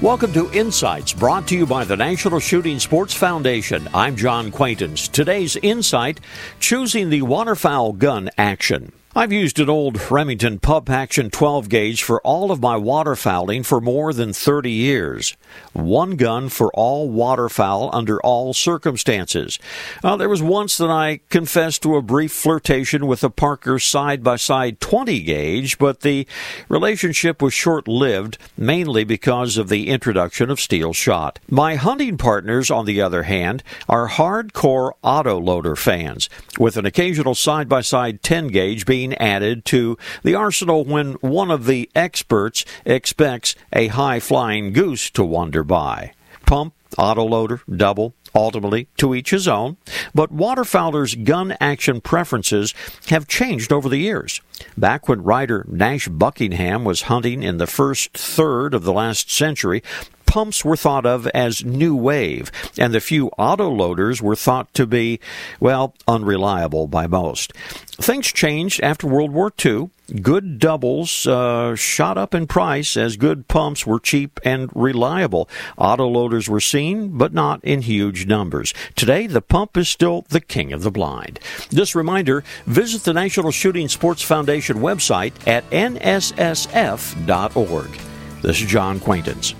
Welcome to Insights, brought to you by the National Shooting Sports Foundation. I'm John Quaintance. Today's Insight, choosing the waterfowl gun action. I've used an old Remington pump action 12 gauge for all of my waterfowling for more than 30 years. One gun for all waterfowl under all circumstances. There was once that I confessed to a brief flirtation with a Parker side-by-side 20 gauge, but the relationship was short-lived, mainly because of the introduction of steel shot. My hunting partners, on the other hand, are hardcore autoloader fans, with an occasional side-by-side 10 gauge being added to the arsenal when one of the experts expects a high-flying goose to wander by. Pump, autoloader, double, ultimately to each his own, but waterfowlers' gun action preferences have changed over the years. Back when writer Nash Buckingham was hunting in the first third of the last century, pumps were thought of as new wave, and the few autoloaders were thought to be, well, unreliable by most. Things changed after World War II. Good doubles shot up in price as good pumps were cheap and reliable. Autoloaders were seen, but not in huge numbers. Today, the pump is still the king of the blind. This reminder, visit the National Shooting Sports Foundation website at nssf.org. This is John Quaintance.